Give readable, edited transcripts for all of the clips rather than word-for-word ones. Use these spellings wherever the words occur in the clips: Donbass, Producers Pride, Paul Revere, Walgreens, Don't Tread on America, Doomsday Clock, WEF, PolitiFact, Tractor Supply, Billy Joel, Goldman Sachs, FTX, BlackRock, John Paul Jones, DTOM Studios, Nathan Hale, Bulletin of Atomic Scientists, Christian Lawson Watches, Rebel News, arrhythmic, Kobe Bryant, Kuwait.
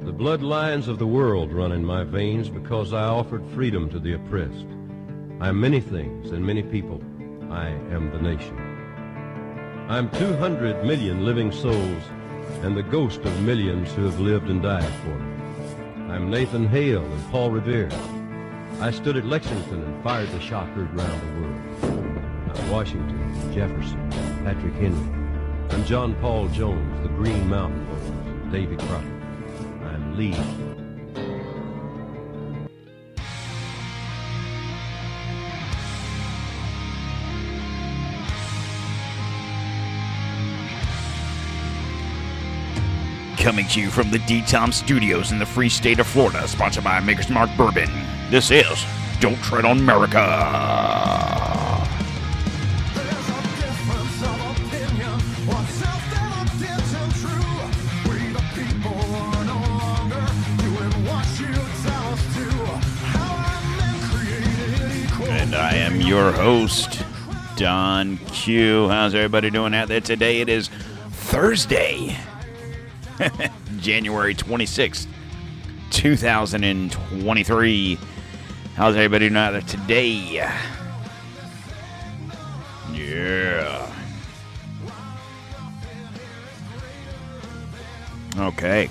The bloodlines of the world run in my veins because I offered freedom to the oppressed. I am many things and many people. I am the nation. I am 200 million living souls and the ghost of millions who have lived and died for me. I am Nathan Hale and Paul Revere. I stood at Lexington and fired the shotgun round the world. I am Washington, Jefferson, Patrick Henry. I am John Paul Jones, the Green Mountain Boys, Davy Crockett. Lead. Coming to you from the DTOM Studios in the free state of Florida, sponsored by Maker's Mark Bourbon, this is Don't Tread on America. I am your host, Don Q. How's everybody doing out there today? It is Thursday, January 26th, 2023. How's everybody doing out there today? Yeah. Okay.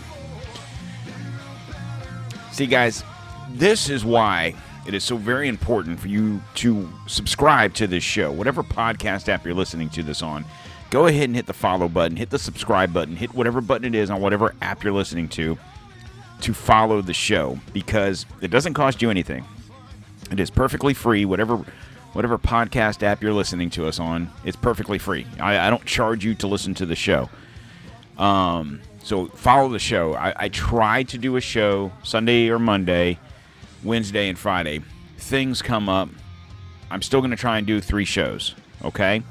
See, guys, this is why it is so very important for you to subscribe to this show. Whatever podcast app you're listening to this on, go ahead and hit the follow button, hit the subscribe button, hit whatever button it is on whatever app you're listening to follow the show, because it doesn't cost you anything. It is perfectly free. Whatever podcast app you're listening to us on, it's perfectly free. I don't charge you to listen to the show. So follow the show. I try to do a show Sunday or Monday, Wednesday and Friday. Things come up. I'm still going to try and do 3 shows, okay?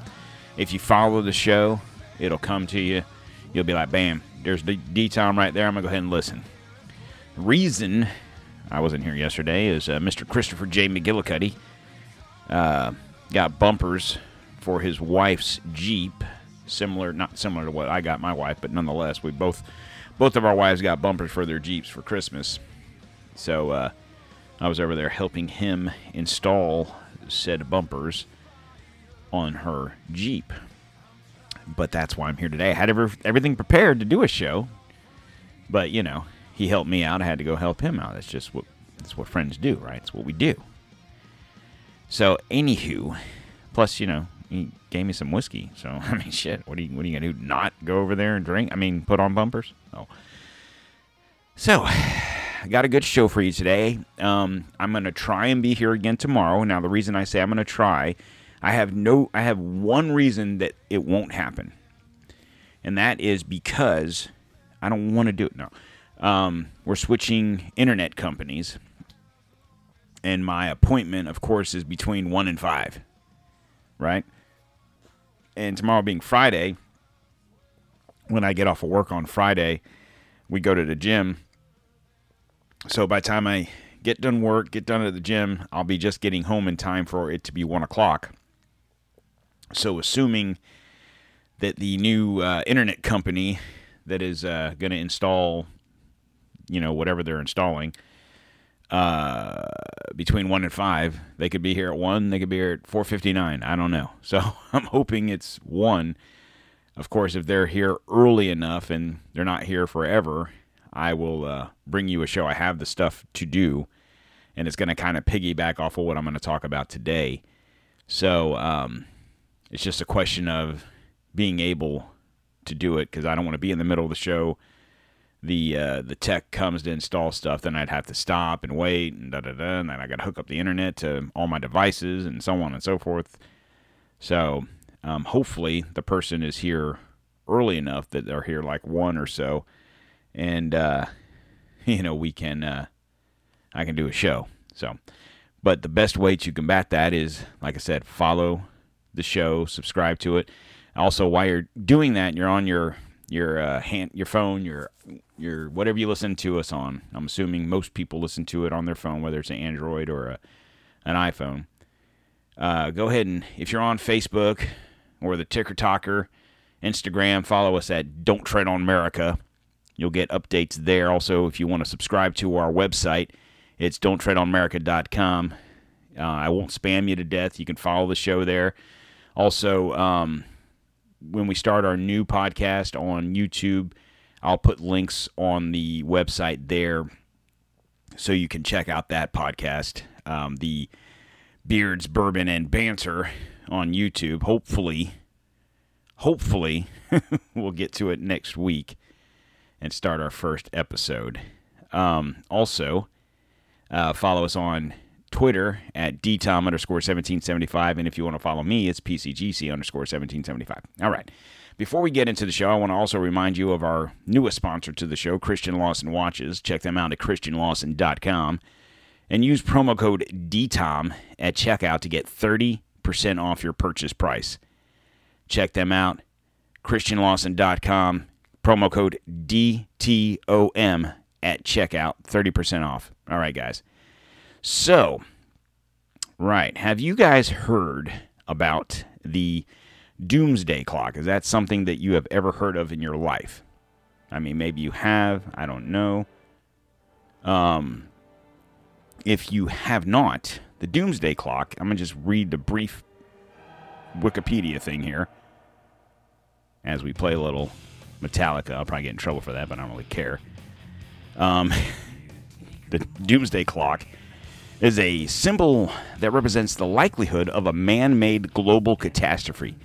If you follow the show, it'll come to you. You'll be like, bam, there's D-Tom right there. I'm going to go ahead and listen. The reason I wasn't here yesterday is Mr. Christopher J. McGillicuddy got bumpers for his wife's Jeep. Not similar to what I got my wife, but nonetheless, we both of our wives got bumpers for their Jeeps for Christmas. So, I was over there helping him install said bumpers on her Jeep. But that's why I'm here today. I had everything prepared to do a show. But, you know, he helped me out. I had to go help him out. That's just what friends do, right? It's what we do. So, anywho. Plus, you know, he gave me some whiskey. So, I mean, shit. What are you going to do? Not go over there and drink? I mean, put on bumpers? Oh. So, I got a good show for you today. I'm going to try and be here again tomorrow. Now, the reason I say I'm going to try, I have one reason that it won't happen. And that is because I don't want to do it. No. We're switching internet companies. And my appointment, of course, is between 1 and 5. Right? And tomorrow being Friday, when I get off of work on Friday, we go to the gym. So by the time I get done work, get done at the gym, I'll be just getting home in time for it to be 1 o'clock. So assuming that the new internet company that is going to install, you know, whatever they're installing, between 1 and 5, they could be here at 1, they could be here at 4:59, I don't know. So I'm hoping it's 1. Of course, if they're here early enough and they're not here forever, I will bring you a show. I have the stuff to do, and it's going to kind of piggyback off of what I'm going to talk about today. So it's just a question of being able to do it, because I don't want to be in the middle of the show. The tech comes to install stuff, then I'd have to stop and wait, and da-da-da, and then I got to hook up the internet to all my devices, and so on and so forth. So hopefully the person is here early enough that they're here like 1 or so. And, you know, we can, I can do a show. So, but the best way to combat that is, like I said, follow the show, subscribe to it. Also, while you're doing that, you're on your phone, your whatever you listen to us on. I'm assuming most people listen to it on their phone, whether it's an Android or an iPhone. Go ahead and, if you're on Facebook or the Ticker Talker, Instagram, follow us at Don't Tread on America. You'll get updates there. Also, if you want to subscribe to our website, it's don'ttreadonamerica.com. I won't spam you to death. You can follow the show there. Also, when we start our new podcast on YouTube, I'll put links on the website there so you can check out that podcast, the Beards, Bourbon, and Banter on YouTube. Hopefully, we'll get to it next week and start our first episode. Also, follow us on Twitter at DTOM_1775. And if you want to follow me, it's PCGC_1775. All right. Before we get into the show, I want to also remind you of our newest sponsor to the show, Christian Lawson Watches. Check them out at ChristianLawson.com. And use promo code DTOM at checkout to get 30% off your purchase price. Check them out, ChristianLawson.com. Promo code DTOM at checkout, 30% off. All right, guys. So, right, have you guys heard about the Doomsday Clock? Is that something that you have ever heard of in your life? I mean, maybe you have. I don't know. If you have not, the Doomsday Clock, I'm going to just read the brief Wikipedia thing here as we play a little Metallica. I'll probably get in trouble for that, but I don't really care. The Doomsday Clock is a symbol that represents the likelihood of a man-made global catastrophe.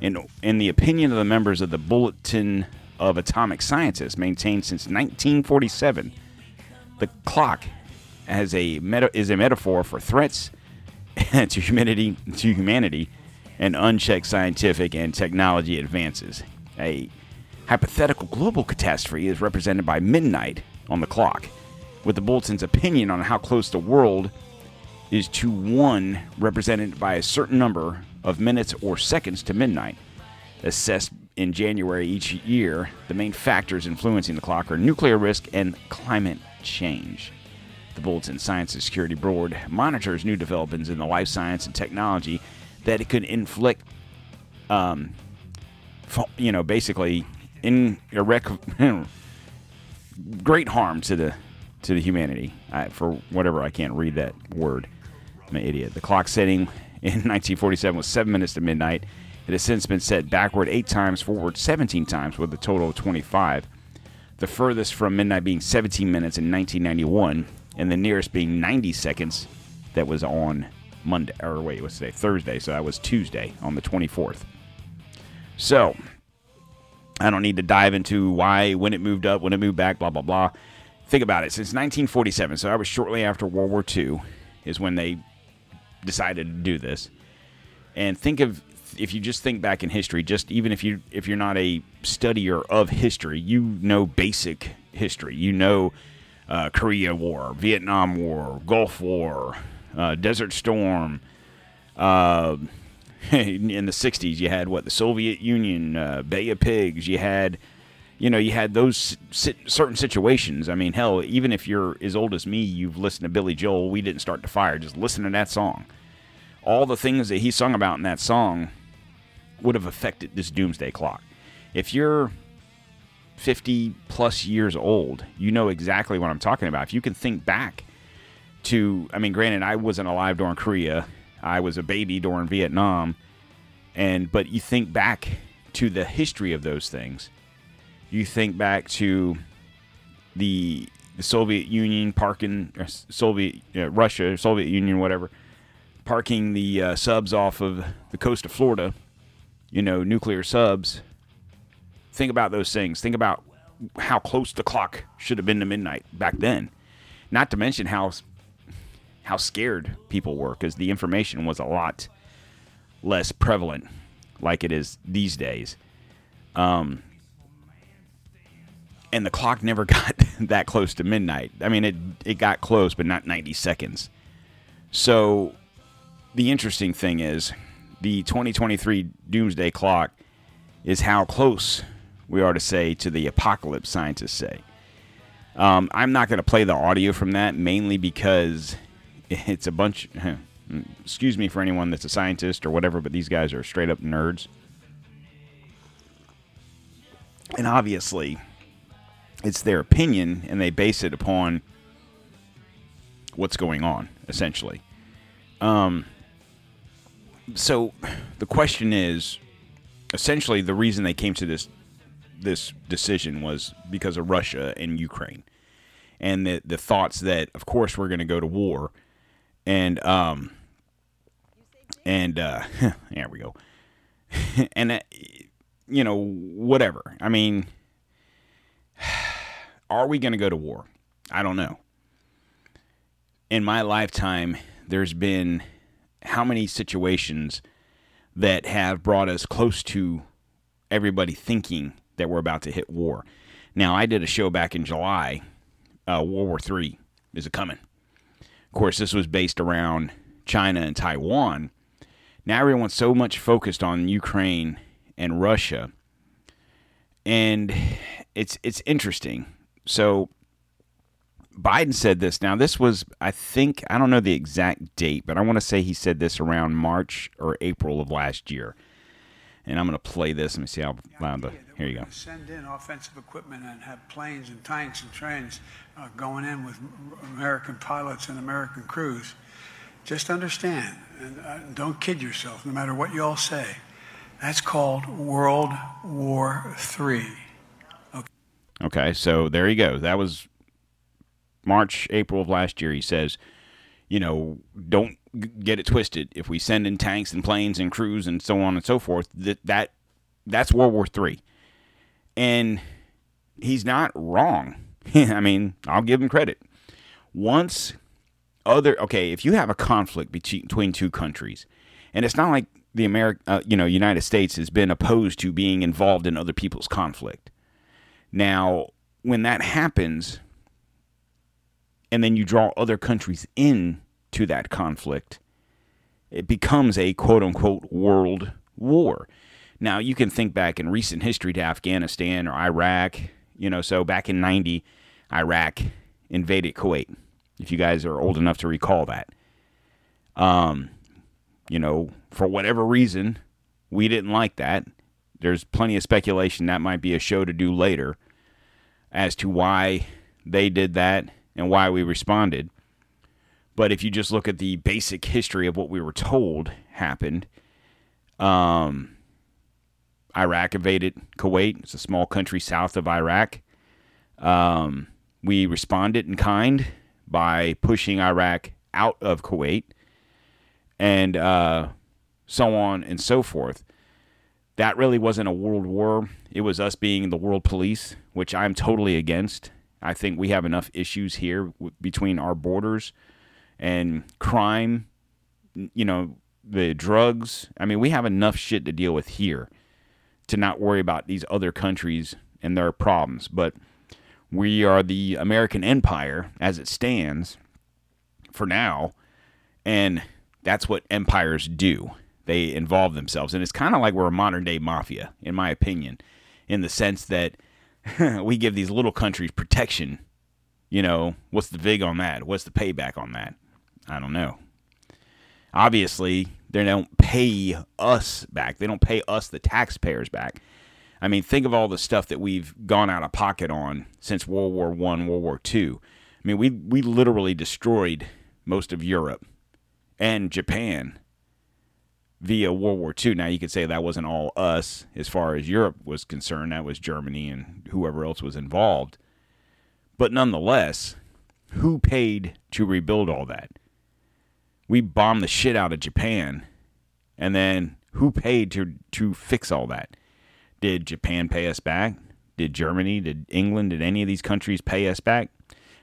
In the opinion of the members of the Bulletin of Atomic Scientists, maintained since 1947, the clock has is a metaphor for threats to humanity, and unchecked scientific and technology advances. A hypothetical global catastrophe is represented by midnight on the clock, with the Bulletin's opinion on how close the world is to one represented by a certain number of minutes or seconds to midnight. Assessed in January each year, the main factors influencing the clock are nuclear risk and climate change. The Bulletin Science and Security Board monitors new developments in the life science and technology that it could inflict, basically great harm to the humanity. For whatever, I can't read that word. I'm an idiot. The clock setting in 1947 was 7 minutes to midnight. It has since been set backward 8 times, forward 17 times, with a total of 25. The furthest from midnight being 17 minutes in 1991, and the nearest being 90 seconds. That was on Monday, or wait, what's today? Thursday, so that was Tuesday on the 24th. So, I don't need to dive into why, when it moved up, when it moved back, blah, blah, blah. Think about it. Since 1947, so that was shortly after World War II, is when they decided to do this. And think of, if you just think back in history, just even if you're not a studier of history, you know basic history. You know Korea War, Vietnam War, Gulf War, Desert Storm. In the 60s, you had, the Soviet Union, Bay of Pigs. You had those certain situations. I mean, hell, even if you're as old as me, you've listened to Billy Joel, We Didn't Start the Fire. Just listen to that song. All the things that he sung about in that song would have affected this doomsday clock. If you're 50-plus years old, you know exactly what I'm talking about. If you can think back to, I mean, granted, I wasn't alive during Korea. I was a baby during Vietnam. But you think back to the history of those things. You think back to the Soviet Union parking, Soviet Union, whatever, parking the subs off of the coast of Florida, nuclear subs. Think about those things. Think about how close the clock should have been to midnight back then. Not to mention how scared people were, because the information was a lot less prevalent like it is these days. And the clock never got that close to midnight. I mean, it got close, but not 90 seconds. So the interesting thing is the 2023 Doomsday Clock is how close we are to, say, to the apocalypse, scientists say. I'm not going to play the audio from that, mainly because it's a bunch... Excuse me for anyone that's a scientist or whatever, but these guys are straight-up nerds. And obviously... it's their opinion, and they base it upon what's going on, essentially. So the question is, essentially, the reason they came to this decision was because of Russia and Ukraine, and the thoughts that, of course, we're going to go to war, and there we go, and you know, whatever. I mean. Are we going to go to war? I don't know. In my lifetime, there's been how many situations that have brought us close to everybody thinking that we're about to hit war. Now, I did a show back in July. World War III is a-coming. Of course, this was based around China and Taiwan. Now everyone's so much focused on Ukraine and Russia. And it's interesting. So Biden said this. Now, this was, I think, I don't know the exact date, but I want to say he said this around March or April of last year. And I'm going to play this. Let me see how loud the... Here you go. Send in offensive equipment and have planes and tanks and trains going in with American pilots and American crews. Just understand, and don't kid yourself, no matter what you all say, that's called World War III. Okay, so there you go. That was March, April of last year. He says, you know, don't get it twisted. If we send in tanks and planes and crews and so on and so forth, that's World War III. And he's not wrong. I mean, I'll give him credit. If you have a conflict between two countries, and it's not like the United States has been opposed to being involved in other people's conflict. Now, when that happens, and then you draw other countries in to that conflict, it becomes a quote-unquote world war. Now, you can think back in recent history to Afghanistan or Iraq. You know, so back in 90, Iraq invaded Kuwait, if you guys are old enough to recall that. You know, for whatever reason, we didn't like that. There's plenty of speculation that might be a show to do later as to why they did that and why we responded. But if you just look at the basic history of what we were told happened, Iraq invaded Kuwait. It's a small country south of Iraq. We responded in kind by pushing Iraq out of Kuwait and so on and so forth. That really wasn't a world war. It was us being the world police, which I'm totally against. I think we have enough issues here between our borders and crime, you know, the drugs. I mean, we have enough shit to deal with here to not worry about these other countries and their problems. But we are the American empire as it stands for now, and that's what empires do. They involve themselves. And it's kind of like we're a modern-day mafia, in my opinion, in the sense that we give these little countries protection. You know, what's the vig on that? What's the payback on that? I don't know. Obviously, they don't pay us back. They don't pay us, the taxpayers, back. I mean, think of all the stuff that we've gone out of pocket on since World War I, World War II. I mean, we literally destroyed most of Europe and Japan via World War II. Now, you could say that wasn't all us as far as Europe was concerned. That was Germany and whoever else was involved. But nonetheless, who paid to rebuild all that? We bombed the shit out of Japan. And then who paid to fix all that? Did Japan pay us back? Did Germany? Did England? Did any of these countries pay us back?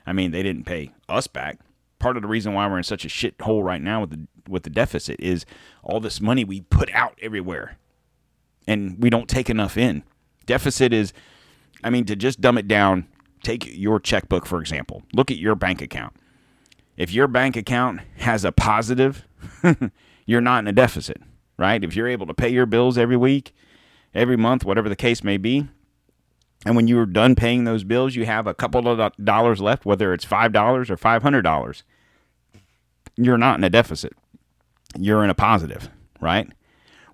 I mean, they didn't pay us back. Part of the reason why we're in such a shithole right now with the deficit is all this money we put out everywhere, and we don't take enough in. Deficit is I mean, to just dumb it down, take your checkbook, for example. Look at your bank account. If your bank account has a positive, you're not in a deficit, right? If you're able to pay your bills every week, every month, whatever the case may be, and when you're done paying those bills, you have a couple of dollars left, whether it's $5 or $500. You're not in a deficit. You're in a positive, right?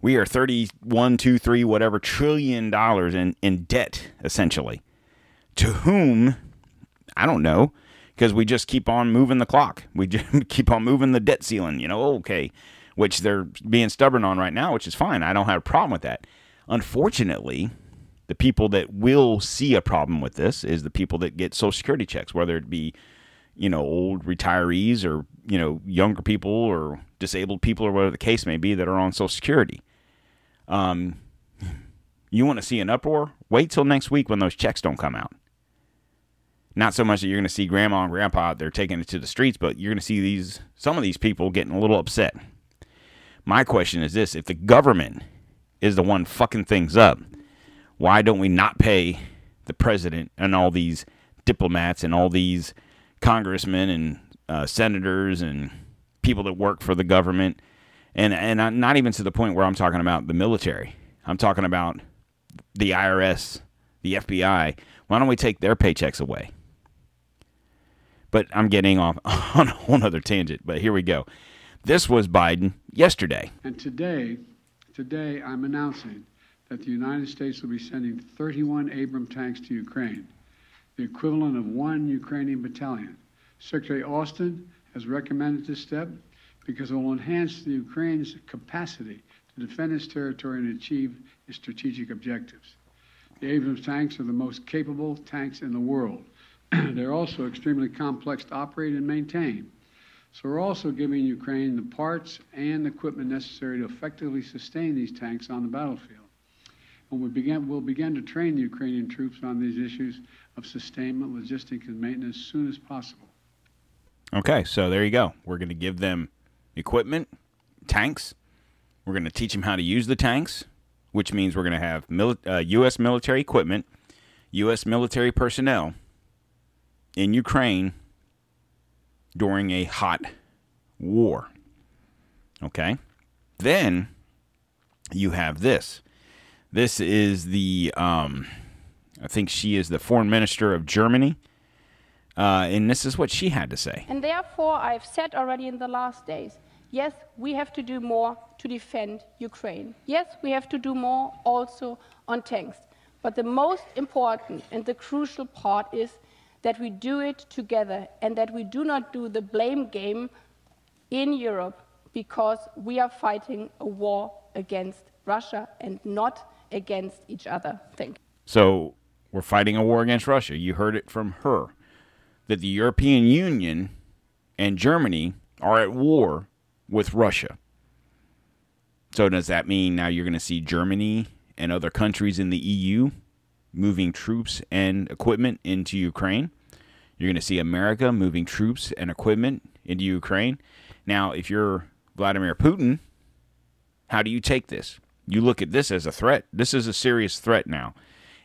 We are 31, 2, 3, whatever trillion dollars in debt, essentially. To whom? I don't know, because we just keep on moving the clock. We just keep on moving the debt ceiling, you know, okay, which they're being stubborn on right now, which is fine. I don't have a problem with that. Unfortunately, the people that will see a problem with this is the people that get Social Security checks, whether it be, you know, old retirees or, you know, younger people or disabled people or whatever the case may be that are on Social Security. You want to see an uproar? Wait till next week when those checks don't come out. Not so much that you're going to see grandma and grandpa out there taking it to the streets, but you're going to see these, some of these people getting a little upset. My question is this: if the government is the one fucking things up, why don't we not pay the president and all these diplomats and all these congressmen and senators and people that work for the government? And I'm not even to the point where I'm talking about the military. I'm talking about the IRS, the FBI. Why don't we take their paychecks away? But I'm getting off on a whole other tangent, but here we go. This was Biden yesterday. And today I'm announcing that the United States will be sending 31 Abrams tanks to Ukraine, the equivalent of one Ukrainian battalion. Secretary Austin has recommended this step because it will enhance the Ukraine's capacity to defend its territory and achieve its strategic objectives. The Abrams tanks are the most capable tanks in the world. They're also extremely complex to operate and maintain. So we're also giving Ukraine the parts and equipment necessary to effectively sustain these tanks on the battlefield. And we'll begin to train the Ukrainian troops on these issues of sustainment, logistics, and maintenance as soon as possible. Okay, so there you go. We're going to give them equipment, tanks. We're going to teach them how to use the tanks, which means we're going to have U.S. military equipment, U.S. military personnel in Ukraine during a hot war. Okay? Then you have this. This is the, I think she is the foreign minister of Germany. And this is what she had to say. And therefore, I've said already in the last days, yes, we have to do more to defend Ukraine. Yes, we have to do more also on tanks. But the most important and the crucial part is that we do it together and that we do not do the blame game in Europe, because we are fighting a war against Russia and not against each other. Thank you. So we're fighting a war against Russia. You heard it from her. That the European Union and Germany are at war with Russia. So does that mean now you're going to see Germany and other countries in the EU moving troops and equipment into Ukraine? You're going to see America moving troops and equipment into Ukraine? Now, if you're Vladimir Putin, how do you take this? You look at this as a threat. This is a serious threat now.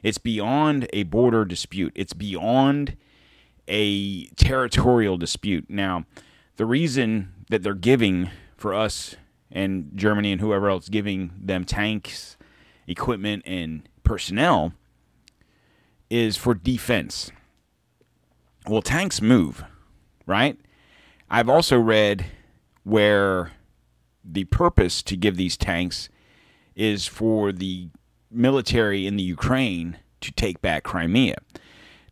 It's beyond a border dispute. It's beyond a territorial dispute. Now, the reason that they're giving for us and Germany and whoever else giving them tanks, equipment, and personnel is for defense. Well, tanks move, right? I've also read where the purpose to give these tanks is for the military in the Ukraine to take back Crimea.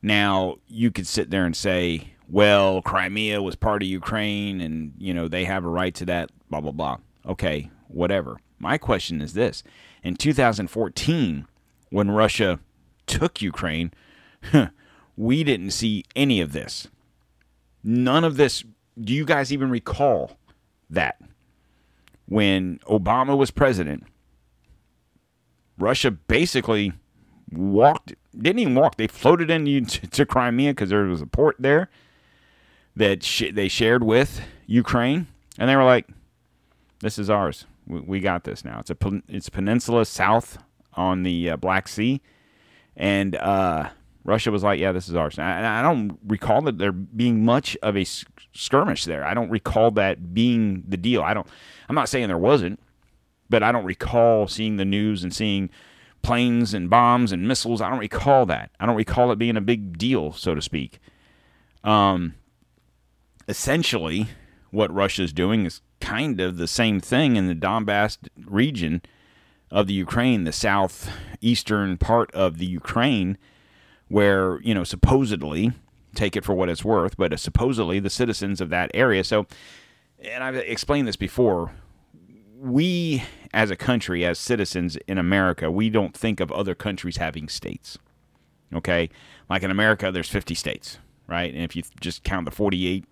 Now, you could sit there and say, well, Crimea was part of Ukraine and, you know, they have a right to that, blah, blah, blah. Okay, whatever. My question is this. In 2014, when Russia took Ukraine, we didn't see any of this. None of this. Do you guys even recall that? When Obama was president, Russia basically didn't even walk. They floated into Crimea because there was a port there that they shared with Ukraine, and they were like, "This is ours. We got this now." It's a peninsula south on the Black Sea, and Russia was like, yeah, this is ours. And I don't recall that there being much of a skirmish there. I don't recall that being the deal. I'm not saying there wasn't, but I don't recall seeing the news and seeing planes and bombs and missiles. I don't recall that. I don't recall it being a big deal, so to speak. Essentially, what Russia's doing is kind of the same thing in the Donbass region of the Ukraine, the southeastern part of the Ukraine, where, you know, supposedly, take it for what it's worth, but supposedly the citizens of that area. So, and I've explained this before, we as a country, as citizens in America, we don't think of other countries having states, okay? Like in America, there's 50 states, right? And if you just count the 48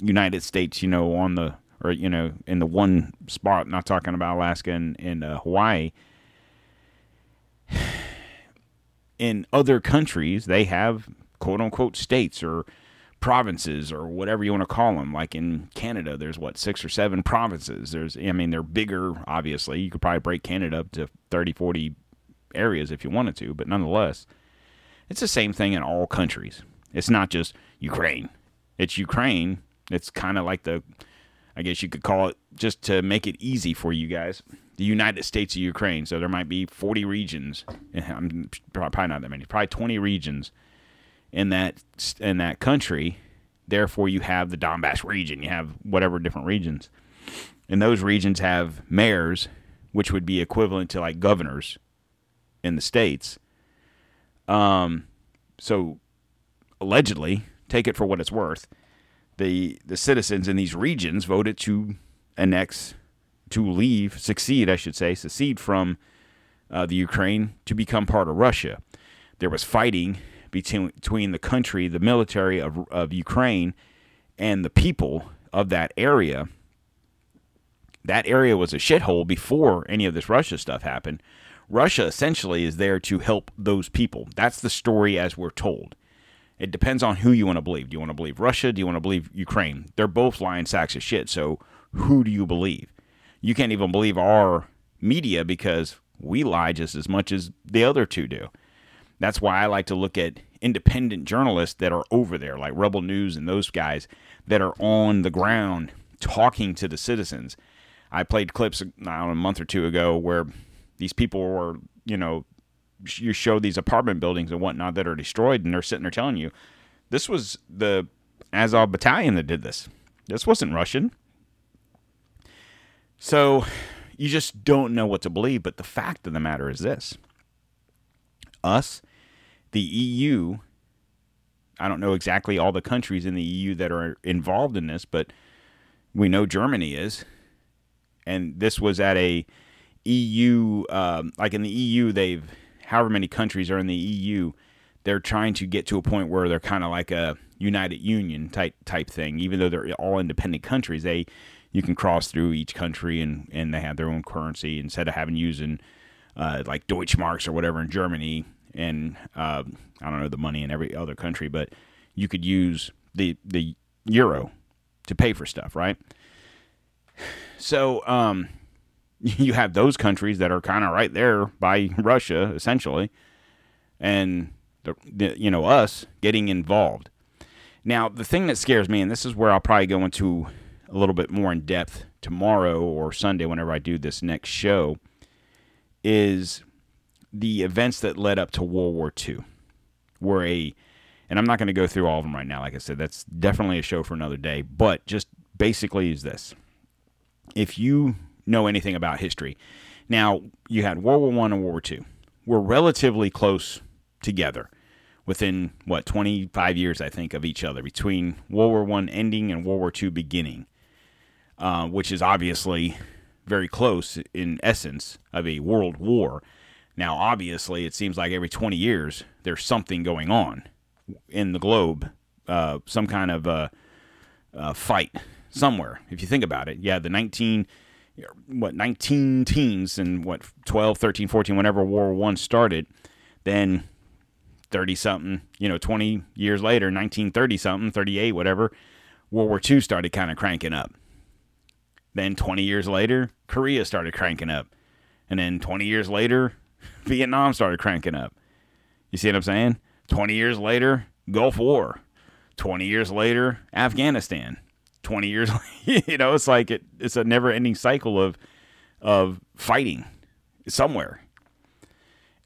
United States, you know, on the, or, you know, in the one spot, not talking about Alaska and Hawaii, in other countries, they have quote-unquote states or provinces or whatever you want to call them. Like in Canada, there's, 6 or 7 provinces. They're bigger, obviously. You could probably break Canada up to 30, 40 areas if you wanted to, but nonetheless, it's the same thing in all countries. It's not just Ukraine. It's Ukraine. It's kind of like the, I guess you could call it, just to make it easy for you guys, the United States of Ukraine. So there might be 40 regions. I'm probably not that many. Probably 20 regions in that country. Therefore, you have the Donbass region. You have whatever different regions. And those regions have mayors, which would be equivalent to like governors in the states. So allegedly, take it for what it's worth, the citizens in these regions voted to annex, to leave, secede from the Ukraine to become part of Russia. There was fighting between the country, the military of Ukraine, and the people of that area. That area was a shithole before any of this Russia stuff happened. Russia essentially is there to help those people. That's the story as we're told. It depends on who you want to believe. Do you want to believe Russia? Do you want to believe Ukraine? They're both lying sacks of shit, so who do you believe? You can't even believe our media because we lie just as much as the other two do. That's why I like to look at independent journalists that are over there, like Rebel News and those guys that are on the ground talking to the citizens. I played clips, a month or two ago where these people were, you show these apartment buildings and whatnot that are destroyed, and they're sitting there telling you, this was the Azov battalion that did this. This wasn't Russian. So you just don't know what to believe, but the fact of the matter is this. Us, the EU, I don't know exactly all the countries in the EU that are involved in this, but we know Germany is, and this was at a EU, like in the EU, they've, however many countries are in the EU, they're trying to get to a point where they're kind of like a United Union type thing. Even though they're all independent countries, you can cross through each country and they have their own currency instead of having using like Deutschmarks or whatever in Germany and I don't know the money in every other country, but you could use the euro to pay for stuff, right? So you have those countries that are kind of right there by Russia, essentially, and us getting involved. Now, the thing that scares me, and this is where I'll probably go into a little bit more in depth tomorrow or Sunday whenever I do this next show, is the events that led up to World War II. And I'm not going to go through all of them right now. Like I said, that's definitely a show for another day, but just basically is this. If you know anything about history. Now, you had World War I and World War II. We're relatively close together within, 25 years, I think, of each other between World War I ending and World War II beginning, which is obviously very close in essence of a world war. Now, obviously, it seems like every 20 years, there's something going on in the globe, some kind of fight somewhere, if you think about it. Yeah, the 19 teens and 12, 13, 14, whenever World War I started, then 30-something, 20 years later, 1930-something, 38, whatever, World War II started kind of cranking up. Then 20 years later, Korea started cranking up. And then 20 years later, Vietnam started cranking up. You see what I'm saying? 20 years later, Gulf War. 20 years later, Afghanistan. 20 years later, you know, it's like it's a never-ending cycle of fighting somewhere.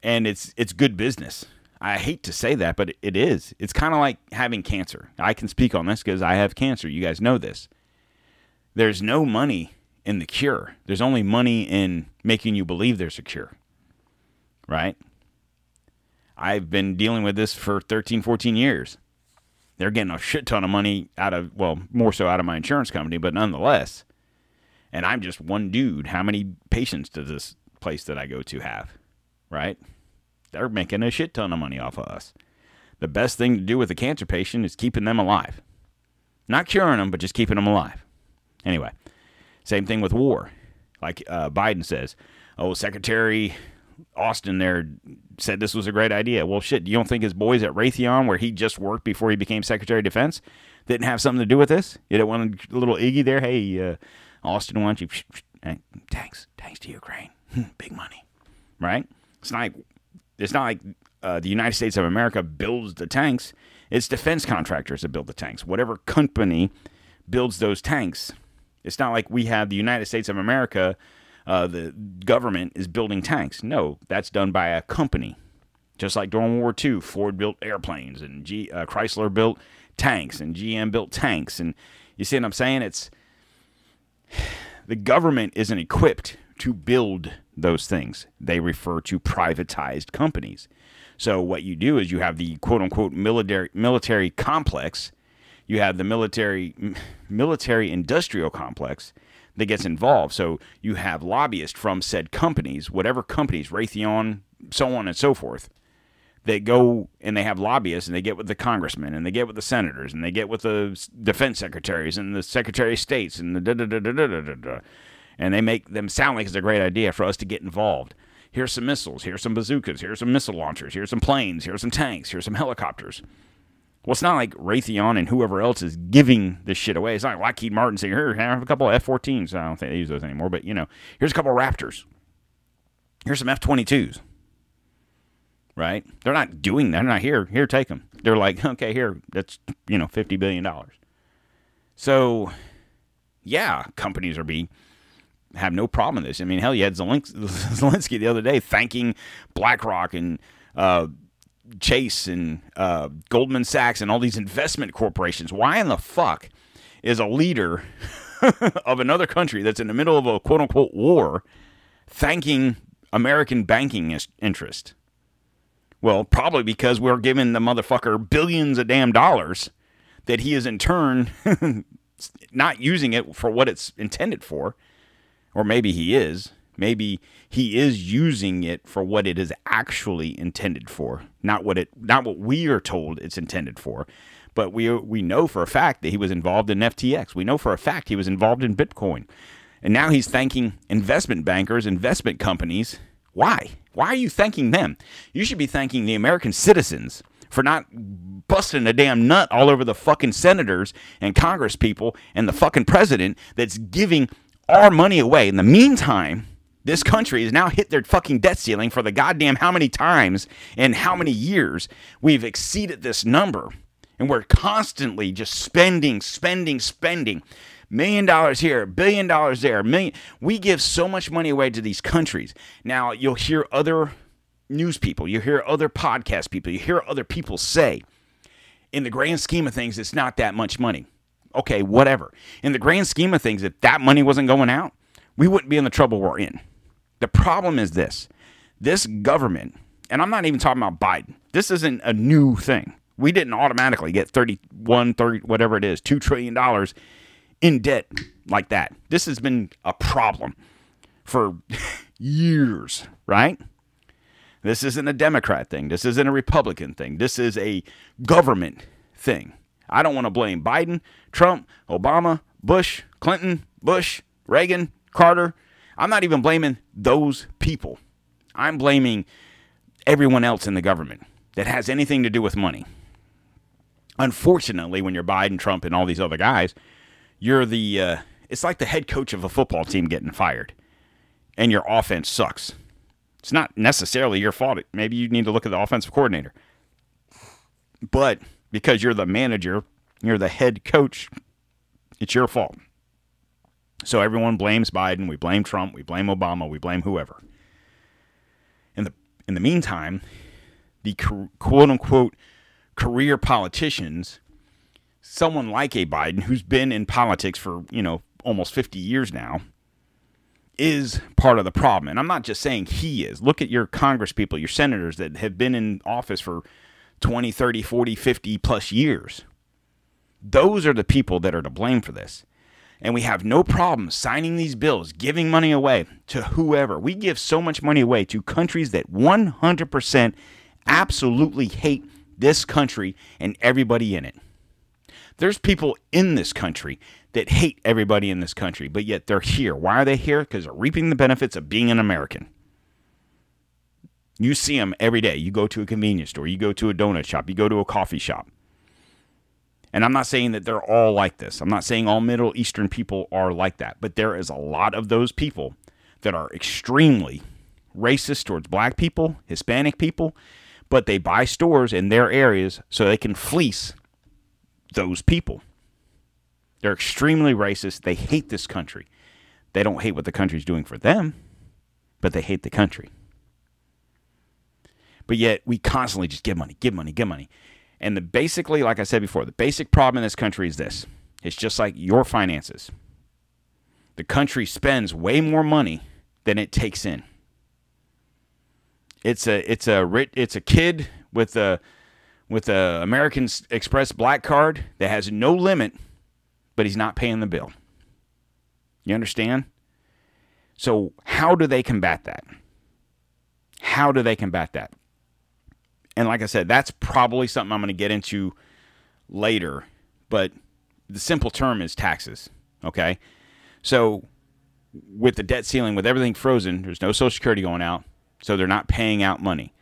And it's good business. I hate to say that, but it is. It's kind of like having cancer. I can speak on this because I have cancer. You guys know this. There's no money in the cure. There's only money in making you believe there's a cure, right? I've been dealing with this for 13, 14 years. They're getting a shit ton of money out of, well, more so out of my insurance company, but nonetheless. And I'm just one dude. How many patients does this place that I go to have, right? They're making a shit ton of money off of us. The best thing to do with a cancer patient is keeping them alive. Not curing them, but just keeping them alive. Anyway, same thing with war. Like Biden says, oh, Secretary Austin there said this was a great idea. Well, shit, you don't think his boys at Raytheon, where he just worked before he became Secretary of Defense, didn't have something to do with this? You didn't want a little Iggy there? Hey, Austin, why don't you... Thanks to Ukraine. Big money, right? It's not like the United States of America builds the tanks. It's defense contractors that build the tanks. Whatever company builds those tanks. It's not like we have the United States of America, the government is building tanks. No, that's done by a company. Just like during World War II, Ford built airplanes, and Chrysler built tanks, and GM built tanks. And you see what I'm saying? It's the government isn't equipped to build those things. They refer to privatized companies. So what you do is you have the quote-unquote military complex. You have the military-industrial complex that gets involved. So you have lobbyists from said companies, whatever companies, Raytheon, so on and so forth. They go and they have lobbyists, and they get with the congressmen, and they get with the senators, and they get with the defense secretaries and the secretary of states, and the da-da-da-da-da-da-da-da. And they make them sound like it's a great idea for us to get involved. Here's some missiles. Here's some bazookas. Here's some missile launchers. Here's some planes. Here's some tanks. Here's some helicopters. Well, it's not like Raytheon and whoever else is giving this shit away. It's not like Lockheed Martin saying, here, have a couple of F-14s. I don't think they use those anymore, but, you know, here's a couple of Raptors. Here's some F-22s, right? They're not doing that. They're not here. Here, take them. They're like, okay, here, that's, you know, $50 billion. So, yeah, companies are have no problem with this. I mean, hell, you had Zelensky the other day thanking BlackRock and Chase and Goldman Sachs and all these investment corporations. Why in the fuck is a leader of another country that's in the middle of a quote-unquote war thanking American banking interest? Well, probably because we're giving the motherfucker billions of damn dollars that he is in turn not using it for what it's intended for. Or maybe he is. Maybe he is using it for what it is actually intended for, not what we are told it's intended for. But we know for a fact that he was involved in FTX. We know for a fact he was involved in Bitcoin. And now he's thanking investment bankers, investment companies. Why? Why are you thanking them? You should be thanking the American citizens for not busting a damn nut all over the fucking senators and congresspeople and the fucking president that's giving our money away. In the meantime, this country has now hit their fucking debt ceiling for the goddamn how many times and how many years we've exceeded this number. And we're constantly just spending. $1 million here, $1 billion there. We give so much money away to these countries. Now, you'll hear other news people. You'll hear other podcast people. You hear other people say, in the grand scheme of things, it's not that much money. Okay, whatever. In the grand scheme of things, if that money wasn't going out, we wouldn't be in the trouble we're in. The problem is this government, and I'm not even talking about Biden. This isn't a new thing. We didn't automatically get $2 trillion in debt like that. This has been a problem for years, right? This isn't a Democrat thing. This isn't a Republican thing. This is a government thing. I don't want to blame Biden, Trump, Obama, Bush, Clinton, Bush, Reagan, Carter. I'm not even blaming those people. I'm blaming everyone else in the government that has anything to do with money. Unfortunately, when you're Biden, Trump, and all these other guys, you're it's like the head coach of a football team getting fired, and your offense sucks. It's not necessarily your fault. Maybe you need to look at the offensive coordinator. But because you're the manager, you're the head coach, it's your fault. So everyone blames Biden, we blame Trump, we blame Obama, we blame whoever. In the meantime, the quote-unquote career politicians, someone like a Biden who's been in politics for, almost 50 years now, is part of the problem. And I'm not just saying he is. Look at your congresspeople, your senators that have been in office for 20, 30, 40, 50 plus years. Those are the people that are to blame for this. And we have no problem signing these bills, giving money away to whoever. We give so much money away to countries that 100% absolutely hate this country and everybody in it. There's people in this country that hate everybody in this country, but yet they're here. Why are they here? Because they're reaping the benefits of being an American. You see them every day. You go to a convenience store. You go to a donut shop. You go to a coffee shop. And I'm not saying that they're all like this. I'm not saying all Middle Eastern people are like that. But there is a lot of those people that are extremely racist towards black people, Hispanic people, but they buy stores in their areas so they can fleece those people. They're extremely racist. They hate this country. They don't hate what the country's doing for them, but they hate the country. But yet we constantly just give money. And basically, like I said before, the basic problem in this country is this. It's just like your finances. The country spends way more money than it takes in. It's a kid with a American Express black card that has no limit, but he's not paying the bill. You understand? So how do they combat that? And like I said, that's probably something I'm going to get into later, but the simple term is taxes, okay? So with the debt ceiling, with everything frozen, there's no Social Security going out, so they're not paying out money.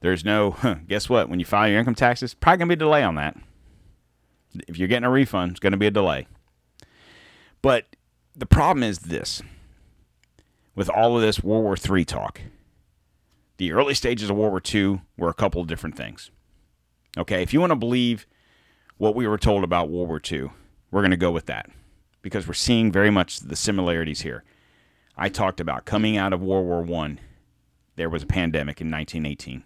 There's no, guess what, when you file your income taxes, probably going to be a delay on that. If you're getting a refund, it's going to be a delay. But the problem is this, with all of this World War III talk. The early stages of World War II were a couple of different things. Okay, if you want to believe what we were told about World War II, we're going to go with that because we're seeing very much the similarities here. I talked about coming out of World War I, there was a pandemic in 1918,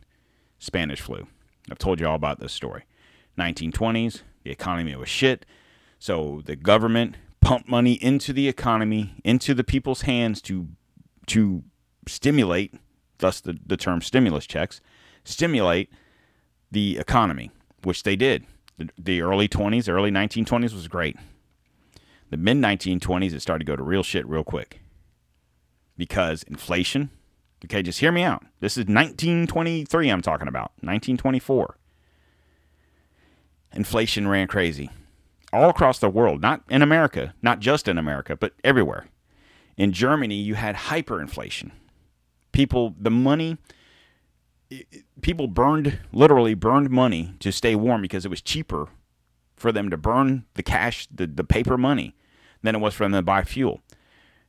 Spanish flu. I've told you all about this story. 1920s, the economy was shit, so the government pumped money into the economy, into the people's hands to stimulate. Thus the term stimulus checks, stimulate the economy, which they did. The early 20s, early 1920s was great. The mid-1920s, it started to go to real shit real quick because inflation. Okay, just hear me out. This is 1923 I'm talking about, 1924. Inflation ran crazy all across the world, not in America, not just in America, but everywhere. In Germany, you had hyperinflation. People literally burned money to stay warm because it was cheaper for them to burn the cash, the paper money, than it was for them to buy fuel.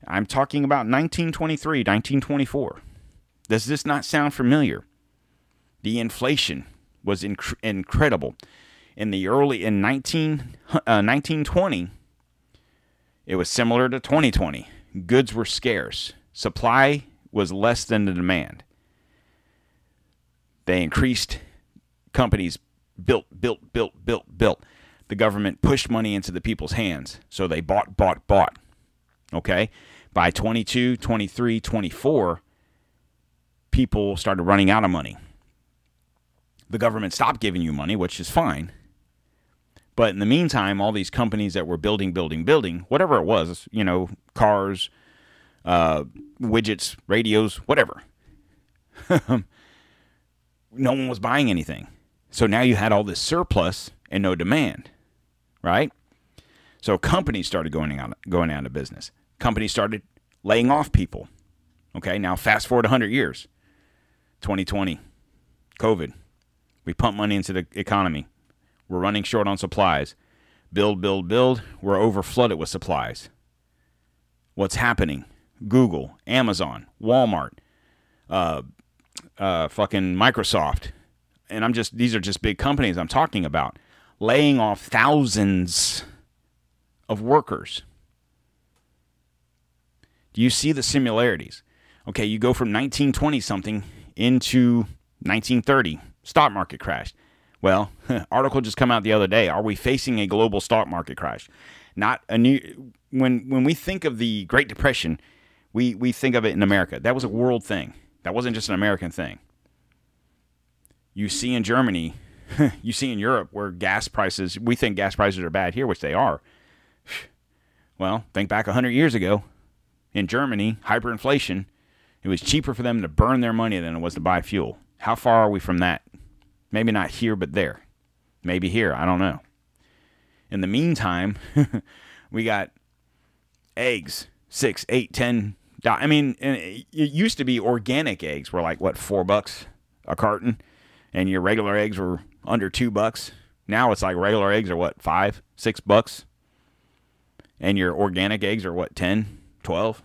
I'm talking about 1923, 1924. Does this not sound familiar? The inflation was incredible. In 1920, it was similar to 2020. Goods were scarce. Supply was less than the demand. They increased. Companies built. The government pushed money into the people's hands, so they bought. Okay? By 22, 23, 24, people started running out of money. The government stopped giving you money, which is fine. But in the meantime, all these companies that were building, whatever it was, cars, widgets, radios, whatever. No one was buying anything. So now you had all this surplus and no demand, right? So companies started going out of business. Companies started laying off people. Okay, now fast forward 100 years. 2020, COVID. We pump money into the economy. We're running short on supplies. Build. We're over flooded with supplies. What's happening? Google, Amazon, Walmart, fucking Microsoft, and I'm just, these are just big companies I'm talking about, laying off thousands of workers. Do you see the similarities? Okay, you go from 1920-something into 1930. Stock market crash. Well, article just come out the other day. Are we facing a global stock market crash? Not a new. When we think of the Great Depression, we think of it in America. That was a world thing. That wasn't just an American thing. You see in Germany, you see in Europe where gas prices, we think gas prices are bad here, which they are. Well, think back 100 years ago. In Germany, hyperinflation, it was cheaper for them to burn their money than it was to buy fuel. How far are we from that? Maybe not here, but there. Maybe here, I don't know. In the meantime, we got eggs, 6, 8, 10. I mean, it used to be organic eggs were like, what, $4 a carton? And your regular eggs were under $2. Now it's like regular eggs are what, $5, $6? And your organic eggs are what, 10, 12?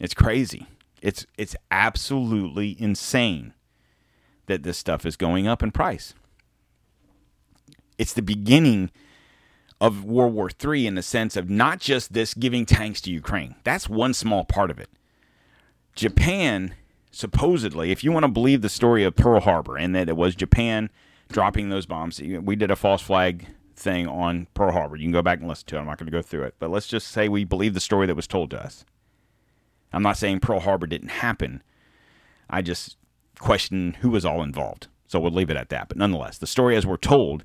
It's crazy. It's absolutely insane that this stuff is going up in price. It's the beginning of World War III in the sense of not just this giving tanks to Ukraine. That's one small part of it. Japan, supposedly, if you want to believe the story of Pearl Harbor and that it was Japan dropping those bombs. We did a false flag thing on Pearl Harbor. You can go back and listen to it. I'm not going to go through it. But let's just say we believe the story that was told to us. I'm not saying Pearl Harbor didn't happen. I just question who was all involved. So we'll leave it at that. But nonetheless, the story as we're told,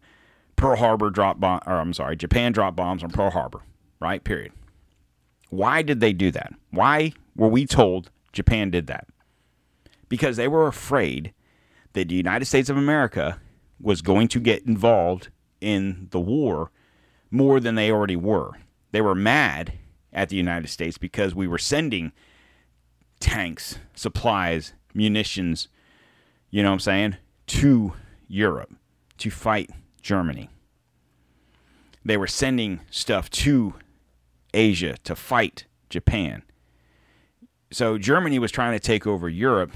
Pearl Harbor dropped bomb, or I'm sorry, Japan dropped bombs on Pearl Harbor, right? Period. Why did they do that? Why were we told Japan did that? Because they were afraid that the United States of America was going to get involved in the war more than they already were. They were mad at the United States because we were sending tanks, supplies, munitions, you know what I'm saying, to Europe to fight Germany. They were sending stuff to Asia to fight Japan. So Germany was trying to take over Europe.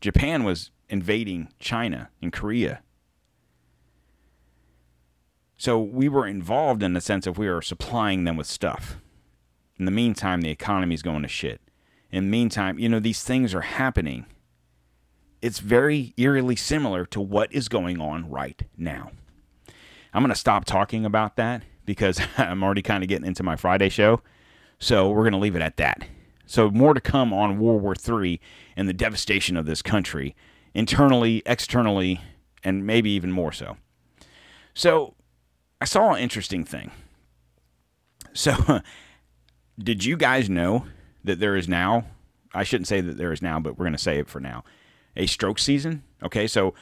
Japan was invading China and Korea. So we were involved in the sense of we were supplying them with stuff. In the meantime, the economy's going to shit. In the meantime, you know, these things are happening. It's very eerily similar to what is going on right now. I'm going to stop talking about that because I'm already kind of getting into my Friday show. So we're going to leave it at that. So more to come on World War III and the devastation of this country, internally, externally, and maybe even more so. So I saw an interesting thing. So did you guys know that there is now, I shouldn't say that there is now, but we're going to say it for now, a stroke season? Okay, so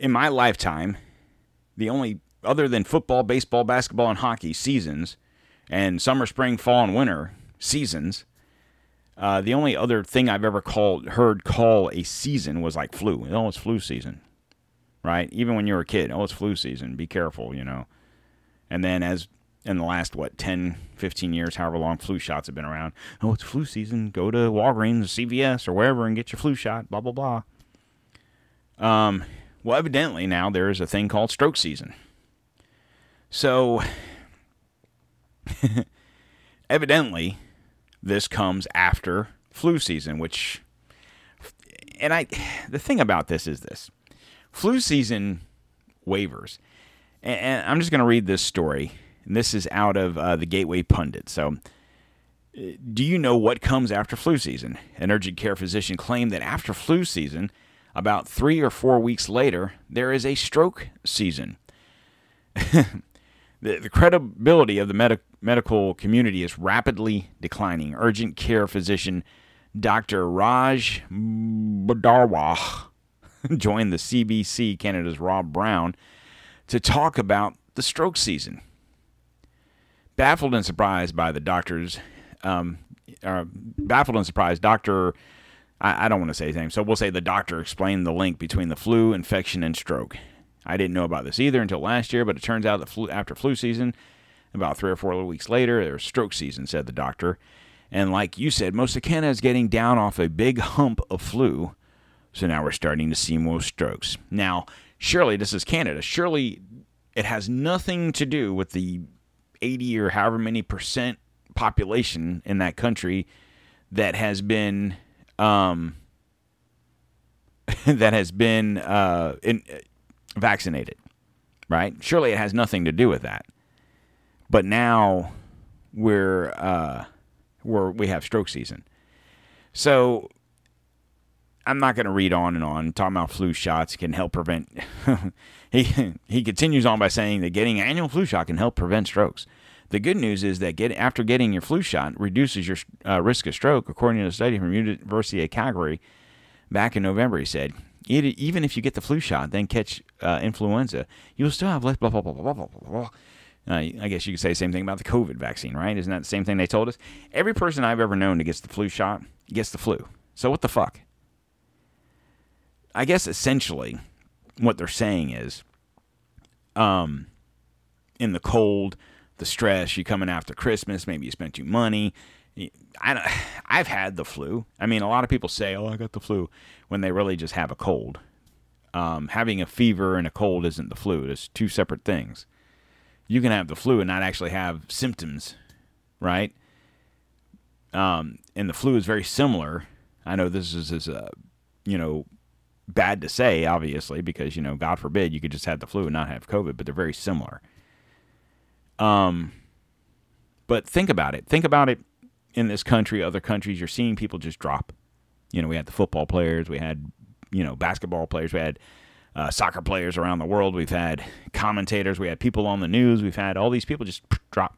in my lifetime, the only, other than football, baseball, basketball, and hockey seasons, and summer, spring, fall, and winter seasons, the only other thing I've ever heard call a season was like flu. Oh, it's flu season. Right? Even when you were a kid, oh, it's flu season. Be careful, you know. And then as in the last, 10, 15 years, however long flu shots have been around, oh, it's flu season. Go to Walgreens or CVS or wherever and get your flu shot, blah, blah, blah. Well, evidently now there is a thing called stroke season. So, evidently, this comes after flu season, which, and the thing about this is this. Flu season waivers. And I'm just going to read this story. And this is out of the Gateway Pundit. So, do you know what comes after flu season? An urgent care physician claimed that after flu season, about 3 or 4 weeks later, there is a stroke season. The credibility of the medical community is rapidly declining. Urgent care physician Dr. Raj Badarwah joined the CBC Canada's Rob Brown to talk about the stroke season. Baffled and surprised, Dr. I don't want to say his name, so we'll say the doctor explained the link between the flu, infection, and stroke. I didn't know about this either until last year, but it turns out that after flu season, about 3 or 4 weeks later, there's stroke season, said the doctor. And like you said, most of Canada is getting down off a big hump of flu. So now we're starting to see more strokes. Now, surely this is Canada. Surely it has nothing to do with the 80 or however many percent population in that country that has been vaccinated, right? Surely it has nothing to do with that. But now we have stroke season. So I'm not going to read on and on. Talking about flu shots can help prevent. He continues on by saying that getting an annual flu shot can help prevent strokes. The good news is that after getting your flu shot reduces your risk of stroke, according to a study from University of Calgary back in November. He said, even if you get the flu shot, then catch influenza, you'll still have less blah, blah, blah, blah, blah, blah, blah. I guess you could say the same thing about the COVID vaccine, right? Isn't that the same thing they told us? Every person I've ever known that gets the flu shot gets the flu. So what the fuck? I guess essentially what they're saying is in the cold, the stress, you coming after Christmas, maybe you spent your money. I've had the flu. I mean, a lot of people say, oh, I got the flu, when they really just have a cold. Having a fever and a cold isn't the flu. It's two separate things. You can have the flu and not actually have symptoms, right? And the flu is very similar. I know this is bad to say, obviously, because, God forbid, you could just have the flu and not have COVID, but they're very similar. But think about it. Think about it in this country, other countries. You're seeing people just drop. We had the football players. We had, basketball players. We had soccer players around the world. We've had commentators. We had people on the news. We've had all these people just drop,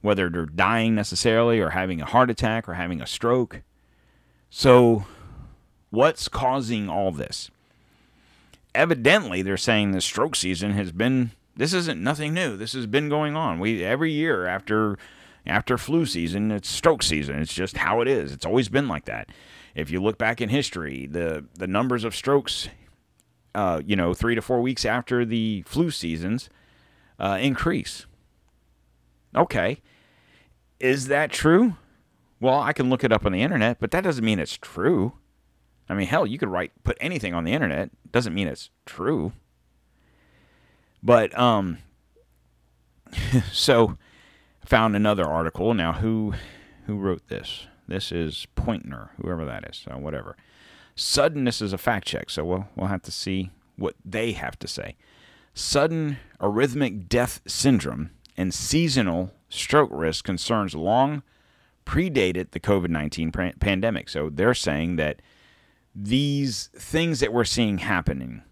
whether they're dying necessarily or having a heart attack or having a stroke. So what's causing all this? Evidently, they're saying the stroke season has been... This isn't nothing new. This has been going on. Every year after flu season, it's stroke season. It's just how it is. It's always been like that. If you look back in history, the numbers of strokes, 3 to 4 weeks after the flu seasons increase. Okay. Is that true? Well, I can look it up on the internet, but that doesn't mean it's true. I mean, hell, you could put anything on the internet. Doesn't mean it's true. But, so I found another article. Now, who wrote this? This is Pointner, whoever that is, so whatever. Suddenness is a fact check, so we'll have to see what they have to say. Sudden arrhythmic death syndrome and seasonal stroke risk concerns long predated the COVID-19 pandemic. So they're saying that these things that we're seeing happening,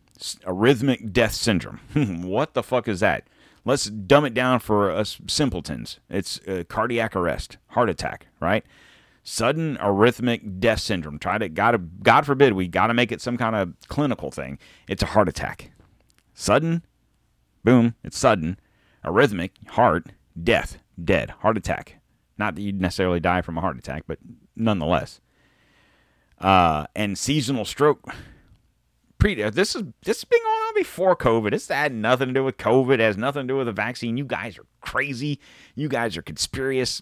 arrhythmic death syndrome. What the fuck is that? Let's dumb it down for us simpletons. It's cardiac arrest, heart attack, right? Sudden arrhythmic death syndrome. God forbid, we got to make it some kind of clinical thing. It's a heart attack. Sudden, boom, it's sudden. Arrhythmic, heart, death, dead, heart attack. Not that you'd necessarily die from a heart attack, but nonetheless. And seasonal stroke. This has been going on before COVID. It's had nothing to do with COVID. It has nothing to do with the vaccine. You guys are crazy. You guys are conspiracy